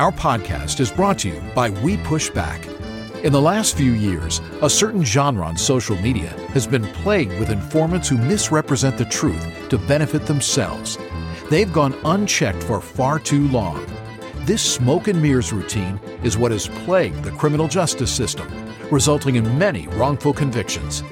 Our podcast is brought to you by We Push Back. In the last few years, a certain genre on social media has been plagued with informants who misrepresent the truth to benefit themselves. They've gone unchecked for far too long. This smoke and mirrors routine is what has plagued the criminal justice system, resulting in many wrongful convictions.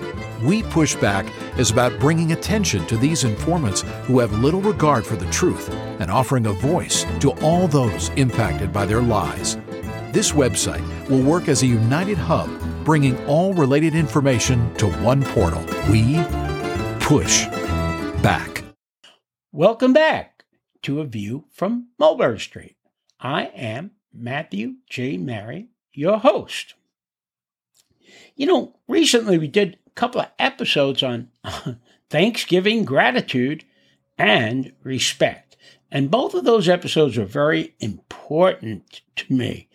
We Push Back is about bringing attention to these informants who have little regard for the truth and offering a voice to all those impacted by their lies. This website will work as a united hub, bringing all related information to one portal. We Push Back. Welcome back to A View from Mulberry Street. I am Matthew J. Mary, your host. You know, recently we did couple of episodes on Thanksgiving, gratitude, and respect. And both of those episodes are very important to me.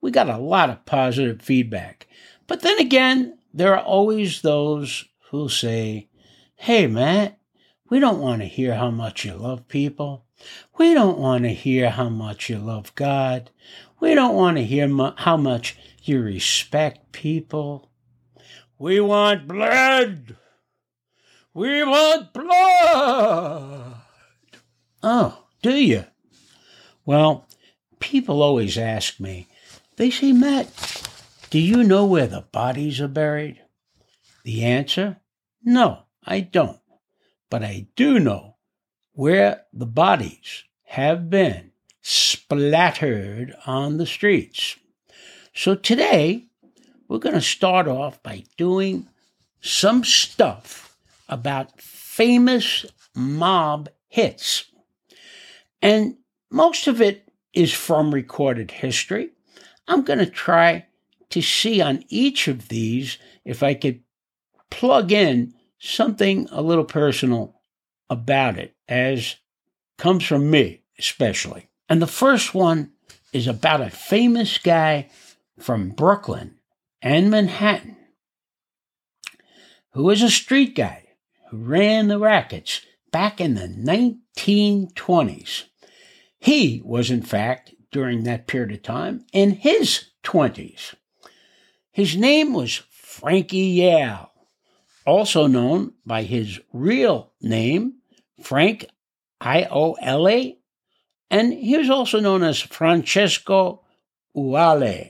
We got a lot of positive feedback. But then again, there are always those who say, hey, Matt, we don't want to hear how much you love people. We don't want to hear how much you love God. We don't want to hear how much you respect people. We want blood. We want blood. Oh, do you? Well, people always ask me. They say, Matt, do you know where the bodies are buried? The answer, no, I don't. But I do know where the bodies have been splattered on the streets. So today, we're going to start off by doing some stuff about famous mob hits. And most of it is from recorded history. I'm going to try to see on each of these if I could plug in something a little personal about it, as comes from me especially. And the first one is about a famous guy from Brooklyn and Manhattan, who was a street guy who ran the rackets back in the 1920s. He was, in fact, during that period of time, in his 20s. His name was Frankie Yale, also known by his real name, Frank Iole, and he was also known as Francesco Uale.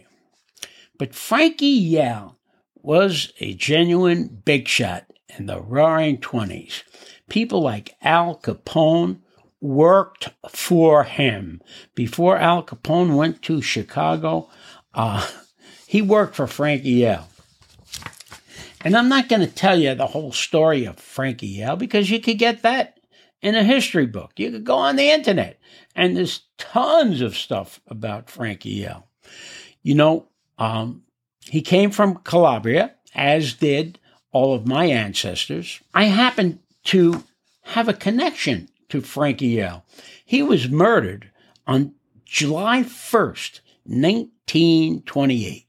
But Frankie Yale was a genuine big shot in the roaring 20s. People like Al Capone worked for him. Before Al Capone went to Chicago, he worked for Frankie Yale. And I'm not going to tell you the whole story of Frankie Yale because you could get that in a history book. You could go on the internet, and there's tons of stuff about Frankie Yale. You know, he came from Calabria, as did all of my ancestors. I happen to have a connection to Frankie Yale. He was murdered on July 1st, 1928.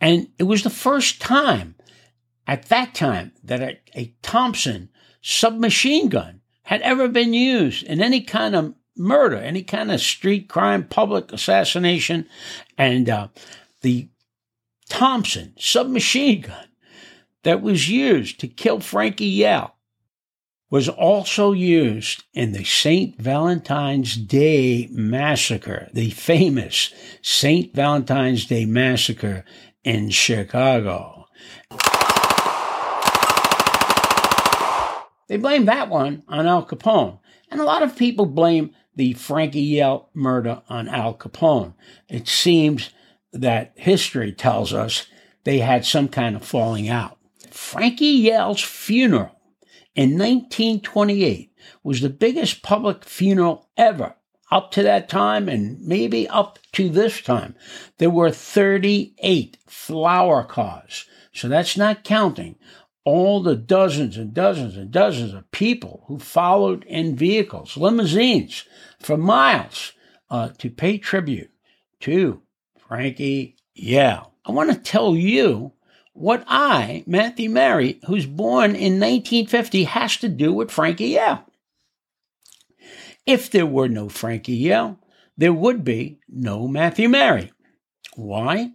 And it was the first time at that time that a Thompson submachine gun had ever been used in any kind of murder, any kind of street crime, public assassination, and the Thompson submachine gun that was used to kill Frankie Yale was also used in the St. Valentine's Day Massacre, the famous St. Valentine's Day Massacre in Chicago. They blame that one on Al Capone, and a lot of people blame the Frankie Yale murder on Al Capone. It seems that history tells us they had some kind of falling out. Frankie Yale's funeral in 1928 was the biggest public funeral ever. Up to that time, and maybe up to this time, there were 38 flower cars. So that's not counting all the dozens and dozens and dozens of people who followed in vehicles, limousines, for miles to pay tribute to Frankie Yale. I want to tell you what I, Matthew Mary, who's born in 1950, has to do with Frankie Yale. If there were no Frankie Yale, there would be no Matthew Mary. Why?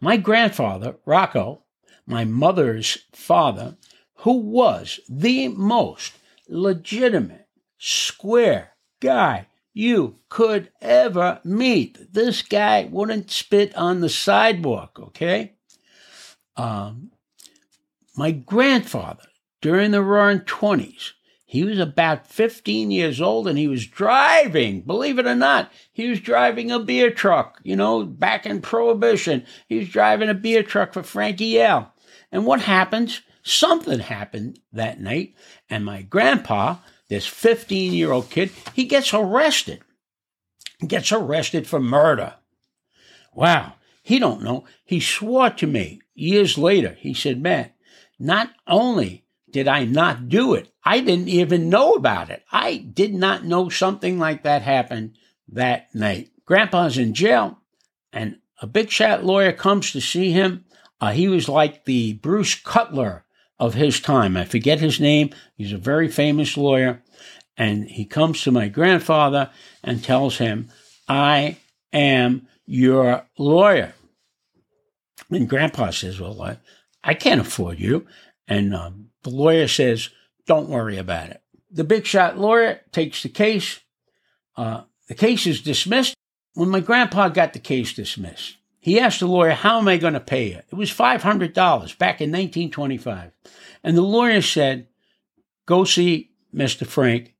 My grandfather, Rocco, my mother's father, who was the most legitimate, square guy you could ever meet. This guy wouldn't spit on the sidewalk, okay? My grandfather, during the Roaring 20s, he was about 15 years old, and he was driving, believe it or not, he was driving a beer truck, you know, back in Prohibition. He was driving a beer truck for Frankie Yale. And what happens? Something happened that night, and my grandpa, this 15-year-old kid, he gets arrested. He gets arrested for murder. Wow, he don't know. He swore to me years later. He said, man, not only did I not do it, I didn't even know about it. I did not know something like that happened that night. Grandpa's in jail, and a big shot lawyer comes to see him. He was like the Bruce Cutler of his time. I forget his name. He's a very famous lawyer. And he comes to my grandfather and tells him, I am your lawyer. And Grandpa says, well, I can't afford you. And the lawyer says, don't worry about it. The big shot lawyer takes the case. The case is dismissed. When my grandpa got the case dismissed, he asked the lawyer, how am I going to pay you? It was $500 back in 1925. And the lawyer said, go see Mr. Frank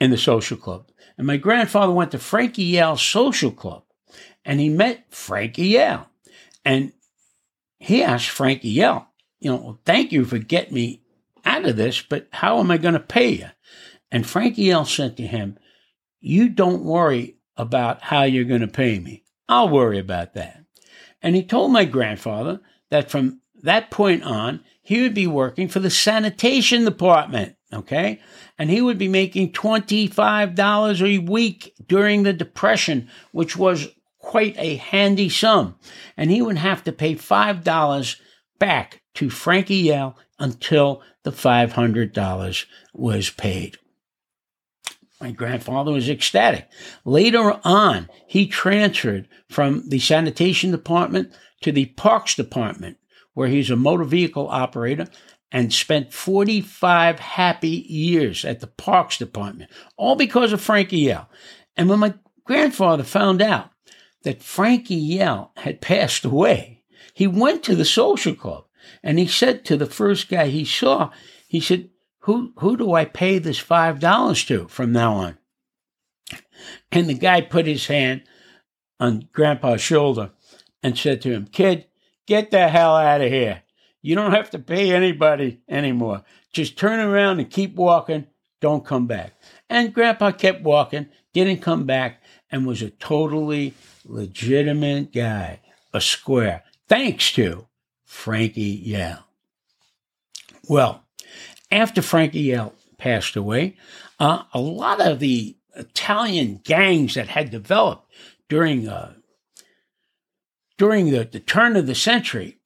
in the social club. And my grandfather went to Frankie Yale's social club, and he met Frankie Yale. And he asked Frankie Yale, you know, thank you for getting me out of this, but how am I going to pay you? And Frankie Yale said to him, you don't worry about how you're going to pay me. I'll worry about that. And he told my grandfather that from that point on, he would be working for the sanitation department, okay? And he would be making $25 a week during the Depression, which was quite a handy sum. And he would have to pay $5 back to Frankie Yale until the $500 was paid. My grandfather was ecstatic. Later on, he transferred from the sanitation department to the parks department, where he's a motor vehicle operator, and spent 45 happy years at the parks department, all because of Frankie Yale. And when my grandfather found out that Frankie Yale had passed away, he went to the social club and he said to the first guy he saw, he said, Who do I pay this $5 to from now on? And the guy put his hand on Grandpa's shoulder and said to him, kid, get the hell out of here. You don't have to pay anybody anymore. Just turn around and keep walking. Don't come back. And Grandpa kept walking, didn't come back, and was a totally legitimate guy, a square, thanks to Frankie Yale. Well, after Frankie Yale passed away, a lot of the Italian gangs that had developed during the turn of the century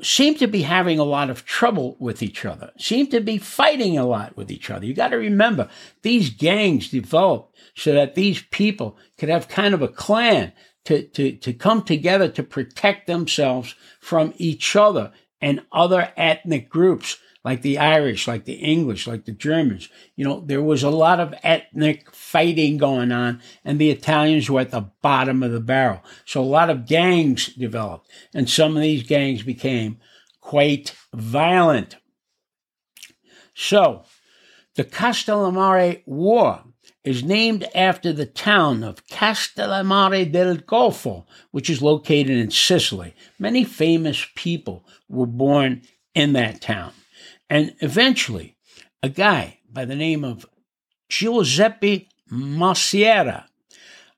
seemed to be having a lot of trouble with each other, seemed to be fighting a lot with each other. You got to remember, these gangs developed so that these people could have kind of a clan to come together to protect themselves from each other and other ethnic groups, like the Irish, like the English, like the Germans. You know, there was a lot of ethnic fighting going on, and the Italians were at the bottom of the barrel. So a lot of gangs developed, and some of these gangs became quite violent. So the Castellammare War is named after the town of Castellammare del Golfo, which is located in Sicily. Many famous people were born in that town. And eventually, a guy by the name of Giuseppe Masseria,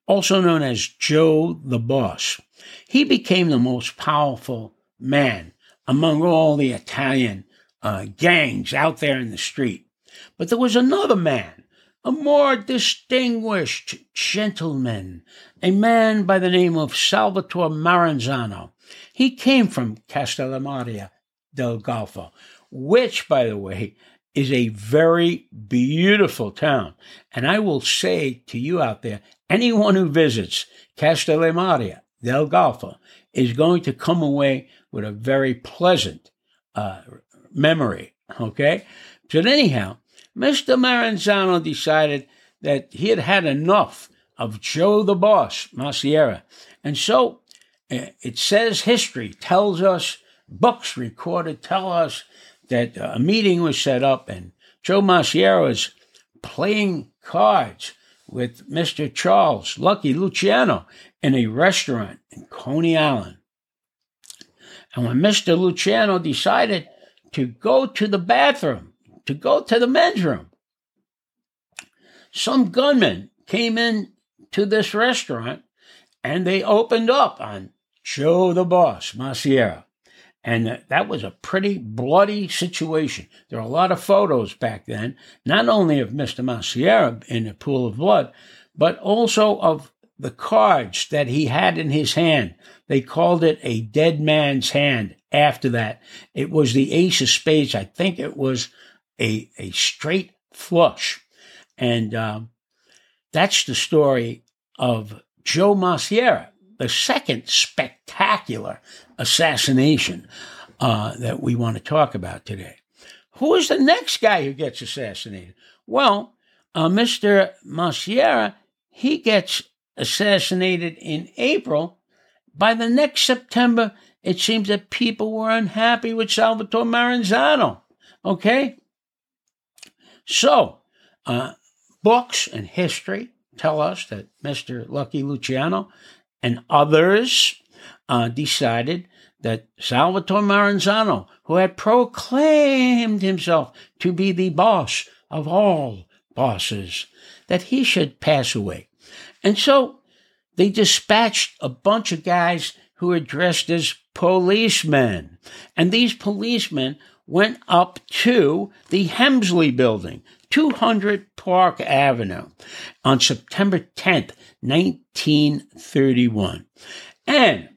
also known as Joe the Boss, he became the most powerful man among all the Italian gangs out there in the street. But there was another man, a more distinguished gentleman, a man by the name of Salvatore Maranzano. He came from Castellammare del Golfo, which, by the way, is a very beautiful town. And I will say to you out there, anyone who visits Castellammare del Golfo is going to come away with a very pleasant memory, okay? So anyhow, Mr. Maranzano decided that he had had enough of Joe the Boss, Massiera. And so it says history tells us, books recorded tell us that a meeting was set up and Joe Massiera was playing cards with Mr. Charles Lucky Luciano in a restaurant in Coney Island. And when Mr. Luciano decided to go to the bathroom, to go to the men's room, some gunmen came in to this restaurant and they opened up on Joe the Boss, Massiera. And that was a pretty bloody situation. There are a lot of photos back then, not only of Mr. Massiera in a pool of blood, but also of the cards that he had in his hand. They called it a dead man's hand after that. It was the ace of spades. I think it was a straight flush. And that's the story of Joe Massiera, the second spectacular assassination that we want to talk about today. Who is the next guy who gets assassinated? Well, Mr. Massiera, he gets assassinated in April. By the next September, it seems that people were unhappy with Salvatore Maranzano, okay? So, books and history tell us that Mr. Lucky Luciano and others decided that Salvatore Maranzano, who had proclaimed himself to be the boss of all bosses, that he should pass away. And so they dispatched a bunch of guys who were dressed as policemen. And these policemen went up to the Hemsley building, 200 Park Avenue, on September 10th, 1931. And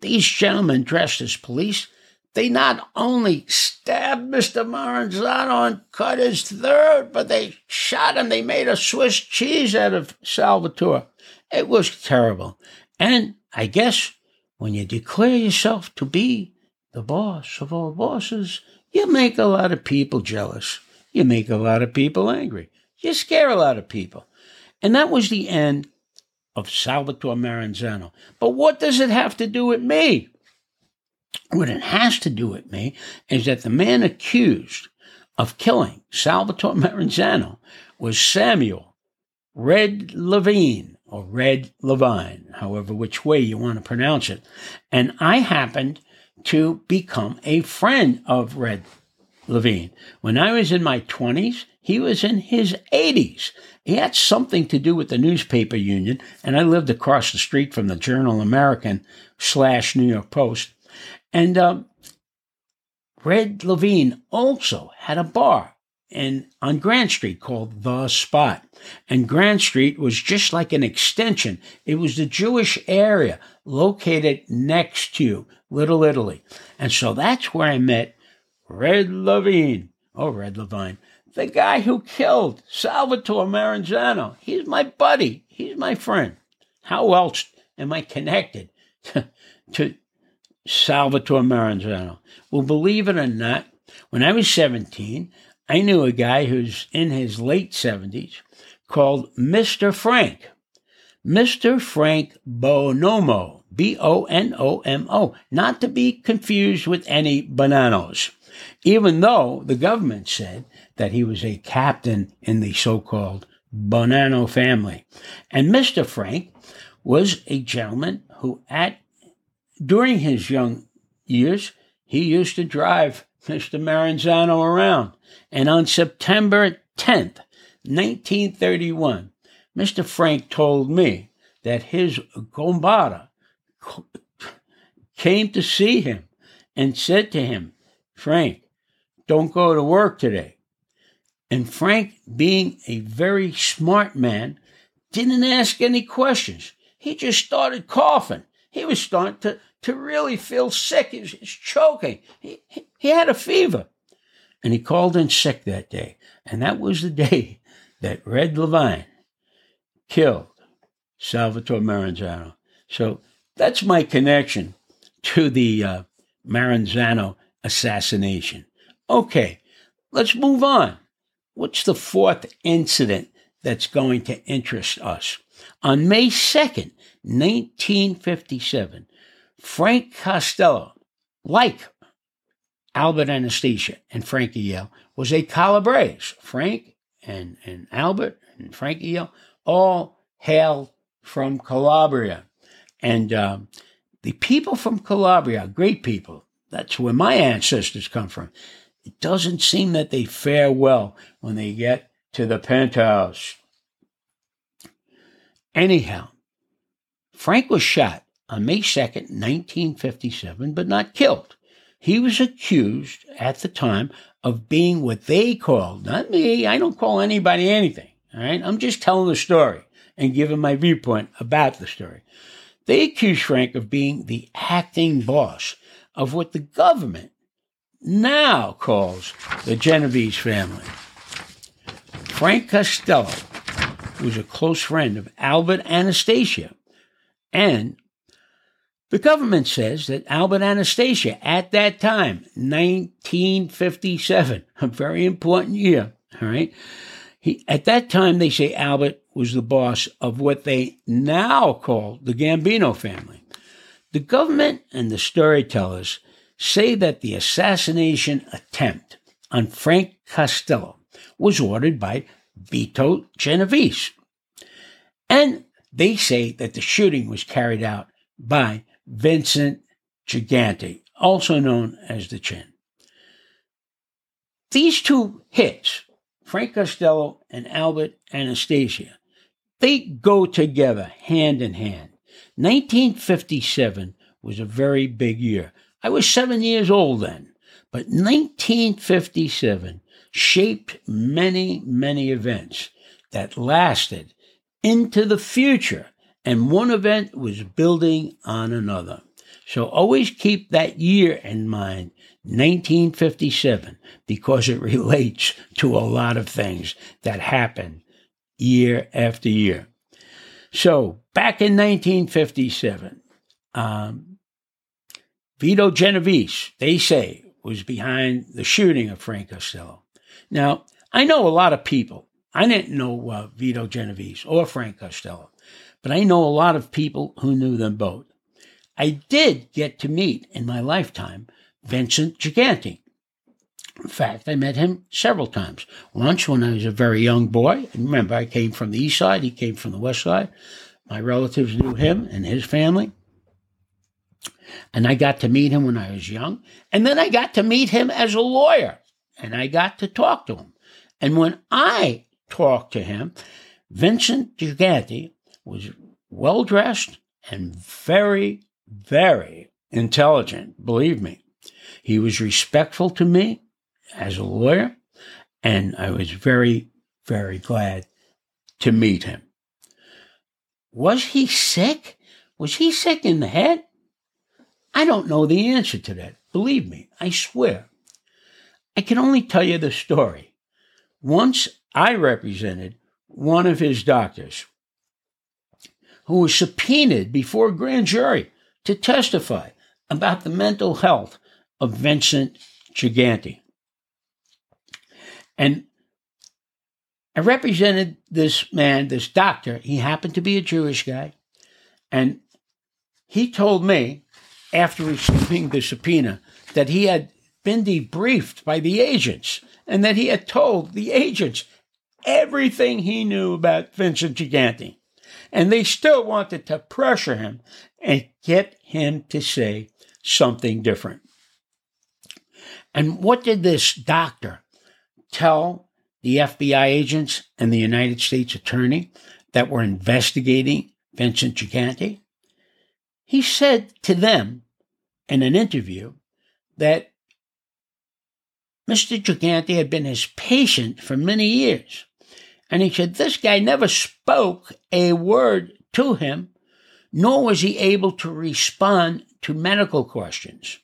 these gentlemen dressed as police, they not only stabbed Mr. Maranzano and cut his throat, but they shot him. They made a Swiss cheese out of Salvatore. It was terrible. And I guess when you declare yourself to be the boss of all bosses, you make a lot of people jealous. You make a lot of people angry. You scare a lot of people. And that was the end of Salvatore Maranzano. But what does it have to do with me? What it has to do with me is that the man accused of killing Salvatore Maranzano was Samuel Red Levine, or Red Levine, however which way you want to pronounce it. And I happened to become a friend of Red Levine. When I was in my 20s, he was in his 80s. He had something to do with the newspaper union, and I lived across the street from the Journal American / New York Post. And Red Levine also had a bar on Grand Street called The Spot. And Grand Street was just like an extension. It was the Jewish area located next to Little Italy. And so that's where I met Red Levine, the guy who killed Salvatore Maranzano. He's my buddy. He's my friend. How else am I connected to Salvatore Maranzano? Well, believe it or not, when I was 17, I knew a guy who's in his late 70s called Mr. Frank. Mr. Frank Bonomo, B-O-N-O-M-O, not to be confused with any Bonanos, even though the government said that he was a captain in the so-called Bonanno family. And Mr. Frank was a gentleman who during his young years, he used to drive Mr. Maranzano around. And on September 10th, 1931, Mr. Frank told me that his gombada came to see him and said to him, "Frank, don't go to work today." And Frank, being a very smart man, didn't ask any questions. He just started coughing. He was starting to really feel sick. He was choking. He had a fever. and he called in sick that day. And that was the day that Red Levine killed Salvatore Maranzano. So that's my connection to the Maranzano assassination. Okay, let's move on. What's the fourth incident that's going to interest us? On May 2nd, 1957, Frank Costello, like Albert Anastasia and Frankie Yale, was a Calabrese. Frank and Albert and Frankie Yale all hailed from Calabria. And the people from Calabria are great people. That's where my ancestors come from. It doesn't seem that they fare well when they get to the penthouse. Anyhow, Frank was shot on May 2nd, 1957, but not killed. He was accused at the time of being what they called, not me, I don't call anybody anything, all right? I'm just telling the story and giving my viewpoint about the story. They accused Frank of being the acting boss of what the government now calls the Genovese family. Frank Costello was a close friend of Albert Anastasia, and the government says that Albert Anastasia, at that time, 1957, a very important year, all right? At that time, they say Albert was the boss of what they now call the Gambino family. The government and the storytellers say that the assassination attempt on Frank Costello was ordered by Vito Genovese. And they say that the shooting was carried out by Vincent Gigante, also known as The Chin. These two hits, Frank Costello and Albert Anastasia, they go together hand in hand. 1957 was a very big year. I was 7 years old then, but 1957 shaped many, many events that lasted into the future. And one event was building on another. So always keep that year in mind, 1957, because it relates to a lot of things that happen year after year. So back in 1957, Vito Genovese, they say, was behind the shooting of Frank Costello. Now, I know a lot of people. I didn't know Vito Genovese or Frank Costello, but I know a lot of people who knew them both. I did get to meet in my lifetime Vincent Gigante. In fact, I met him several times. Once when I was a very young boy, and remember I came from the east side, he came from the west side. My relatives knew him and his family. And I got to meet him when I was young. And then I got to meet him as a lawyer. And I got to talk to him. And when I talked to him, Vincent Gigante was well-dressed and very, very intelligent, believe me. He was respectful to me as a lawyer, and I was very, very glad to meet him. Was he sick? Was he sick in the head? I don't know the answer to that. Believe me, I swear. I can only tell you the story. Once I represented one of his doctors who was subpoenaed before a grand jury to testify about the mental health of Vincent Gigante. And I represented this man, this doctor. He happened to be a Jewish guy. And he told me, after receiving the subpoena, that he had been debriefed by the agents and that he had told the agents everything he knew about Vincent Gigante. And they still wanted to pressure him and get him to say something different. And what did this doctor tell the FBI agents and the United States attorney that were investigating Vincent Gigante? He said to them in an interview that Mr. Gigante had been his patient for many years. And he said, this guy never spoke a word to him, nor was he able to respond to medical questions.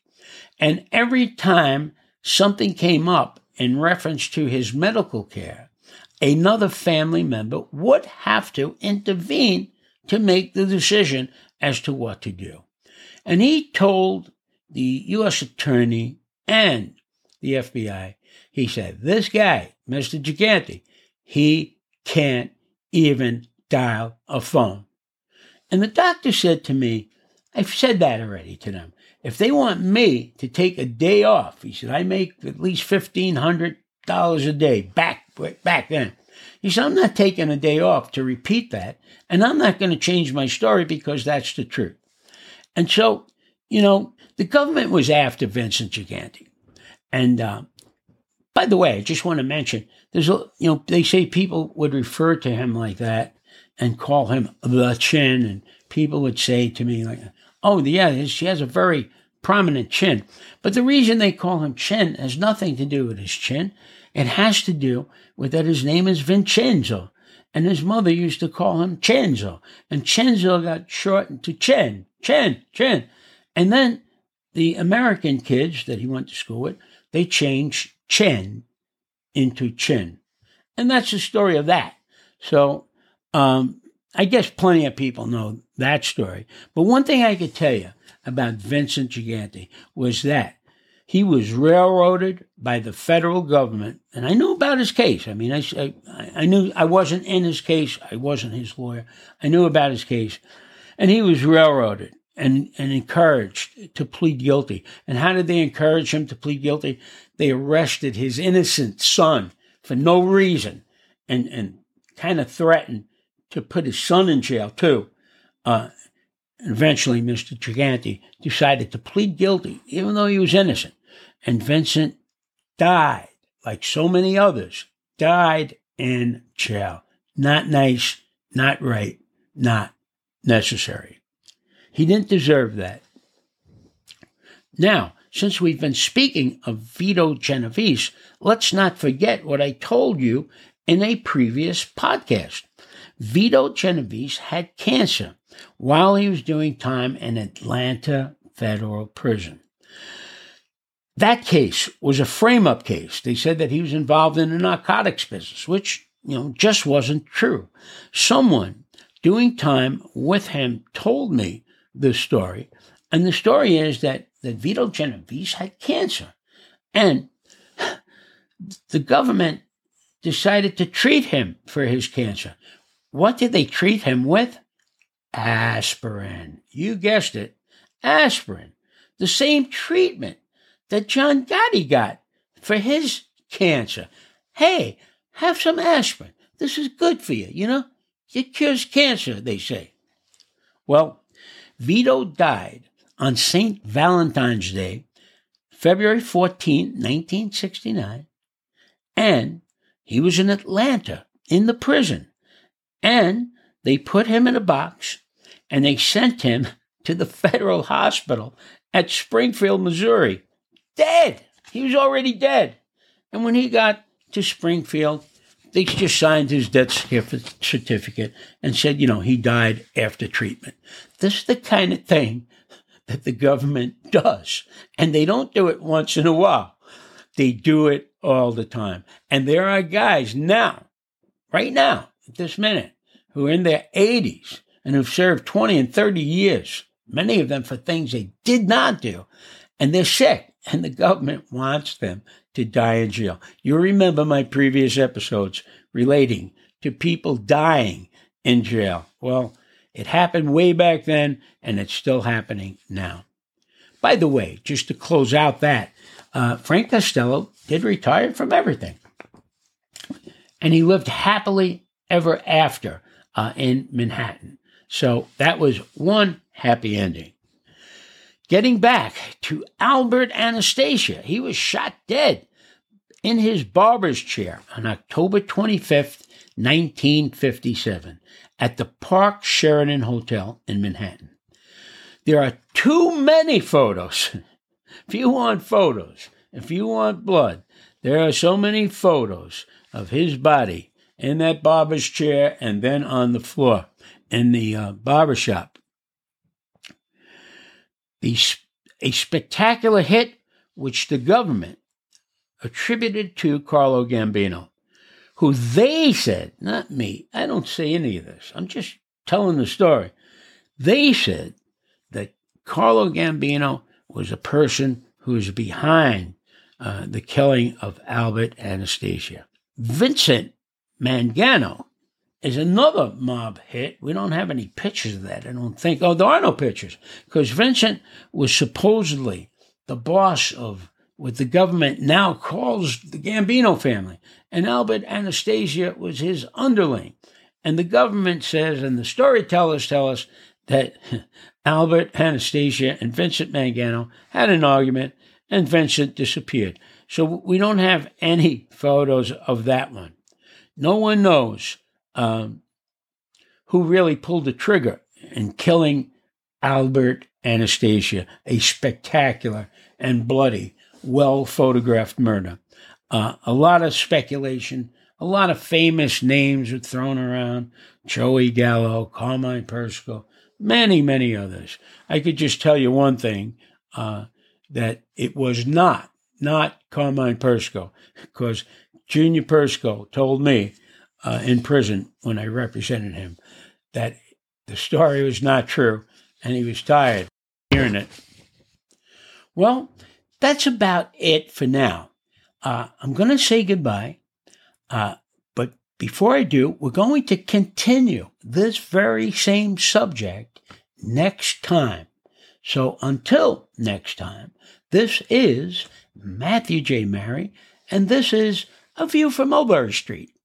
And every time something came up in reference to his medical care, another family member would have to intervene to make the decision as to what to do. And he told the U.S. attorney and the FBI, he said, this guy, Mr. Gigante, he can't even dial a phone. And the doctor said to me, I've said that already to them. If they want me to take a day off, he said, I make at least $1,500 a day back then. He said, I'm not taking a day off to repeat that, and I'm not going to change my story because that's the truth. And so, you know, the government was after Vincent Gigante. And by the way, I just want to mention, there's a, you know, they say people would refer to him like that and call him The Chin, and people would say to me like, oh, yeah, she has a very prominent chin. But the reason they call him Chin has nothing to do with his chin. It has to do with that his name is Vincenzo, and his mother used to call him Cenzo. And Cenzo got shortened to Chin. And then the American kids that he went to school with, they changed Chen into Chin. And that's the story of that. So I guess plenty of people know that story. But one thing I could tell you about Vincent Gigante was that he was railroaded by the federal government. And I knew about his case. I mean, I knew I wasn't in his case. I wasn't his lawyer. I knew about his case. And he was railroaded and encouraged to plead guilty. And how did they encourage him to plead guilty? They arrested his innocent son for no reason and kind of threatened to put his son in jail, too. Eventually, Mr. Gigante decided to plead guilty, even though he was innocent. And Vincent died, like so many others, died in jail. Not nice, not right, not necessary. He didn't deserve that. Now, since we've been speaking of Vito Genovese, let's not forget what I told you in a previous podcast. Vito Genovese had cancer while he was doing time in Atlanta Federal Prison. That case was a frame-up case. They said that he was involved in the narcotics business, which, you know, just wasn't true. Someone doing time with him told me this story, and the story is that Vito Genovese had cancer, and the government decided to treat him for his cancer. What did they treat him with? Aspirin. You guessed it. Aspirin. The same treatment that John Gotti got for his cancer. Hey, have some aspirin. This is good for you, you know? It cures cancer, they say. Well, Vito died on St. Valentine's Day, February 14, 1969, and he was in Atlanta in the prison. And they put him in a box, and they sent him to the federal hospital at Springfield, Missouri. Dead. He was already dead. And when he got to Springfield, they just signed his death certificate and said, you know, he died after treatment. This is the kind of thing that the government does. And they don't do it once in a while. They do it all the time. And there are guys now, right now, at this minute, who are in their 80s and who've served 20 and 30 years, many of them for things they did not do, and they're sick, and the government wants them to die in jail. You remember my previous episodes relating to people dying in jail. Well, it happened way back then, and it's still happening now. By the way, just to close out that, Frank Costello did retire from everything, and he lived happily ever after in Manhattan. So that was one happy ending. Getting back to Albert Anastasia, he was shot dead in his barber's chair on October 25th, 1957 at the Park Sheridan Hotel in Manhattan. There are too many photos. If you want photos, if you want blood, there are so many photos of his body in that barber's chair, and then on the floor in the barbershop. A spectacular hit, which the government attributed to Carlo Gambino, who they said, not me, I don't say any of this, I'm just telling the story. They said that Carlo Gambino was a person who was behind the killing of Albert Anastasia. Vincent Mangano is another mob hit. We don't have any pictures of that, I don't think. Oh, there are no pictures, because Vincent was supposedly the boss of what the government now calls the Gambino family, and Albert Anastasia was his underling. And the government says, and the storytellers tell us, that Albert Anastasia and Vincent Mangano had an argument, and Vincent disappeared. So we don't have any photos of that one. No one knows who really pulled the trigger in killing Albert Anastasia, a spectacular and bloody, well-photographed murder. A lot of speculation, a lot of famous names were thrown around, Joey Gallo, Carmine Persico, many, many others. I could just tell you one thing, that it was not Carmine Persico, because Junior Persico told me in prison when I represented him that the story was not true, and he was tired of hearing it. Well, that's about it for now. I'm going to say goodbye, but before I do, we're going to continue this very same subject next time. So until next time, this is Matthew J. Mary, and this is A View from Mulberry Street.